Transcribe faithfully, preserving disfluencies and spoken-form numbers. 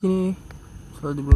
ini selalu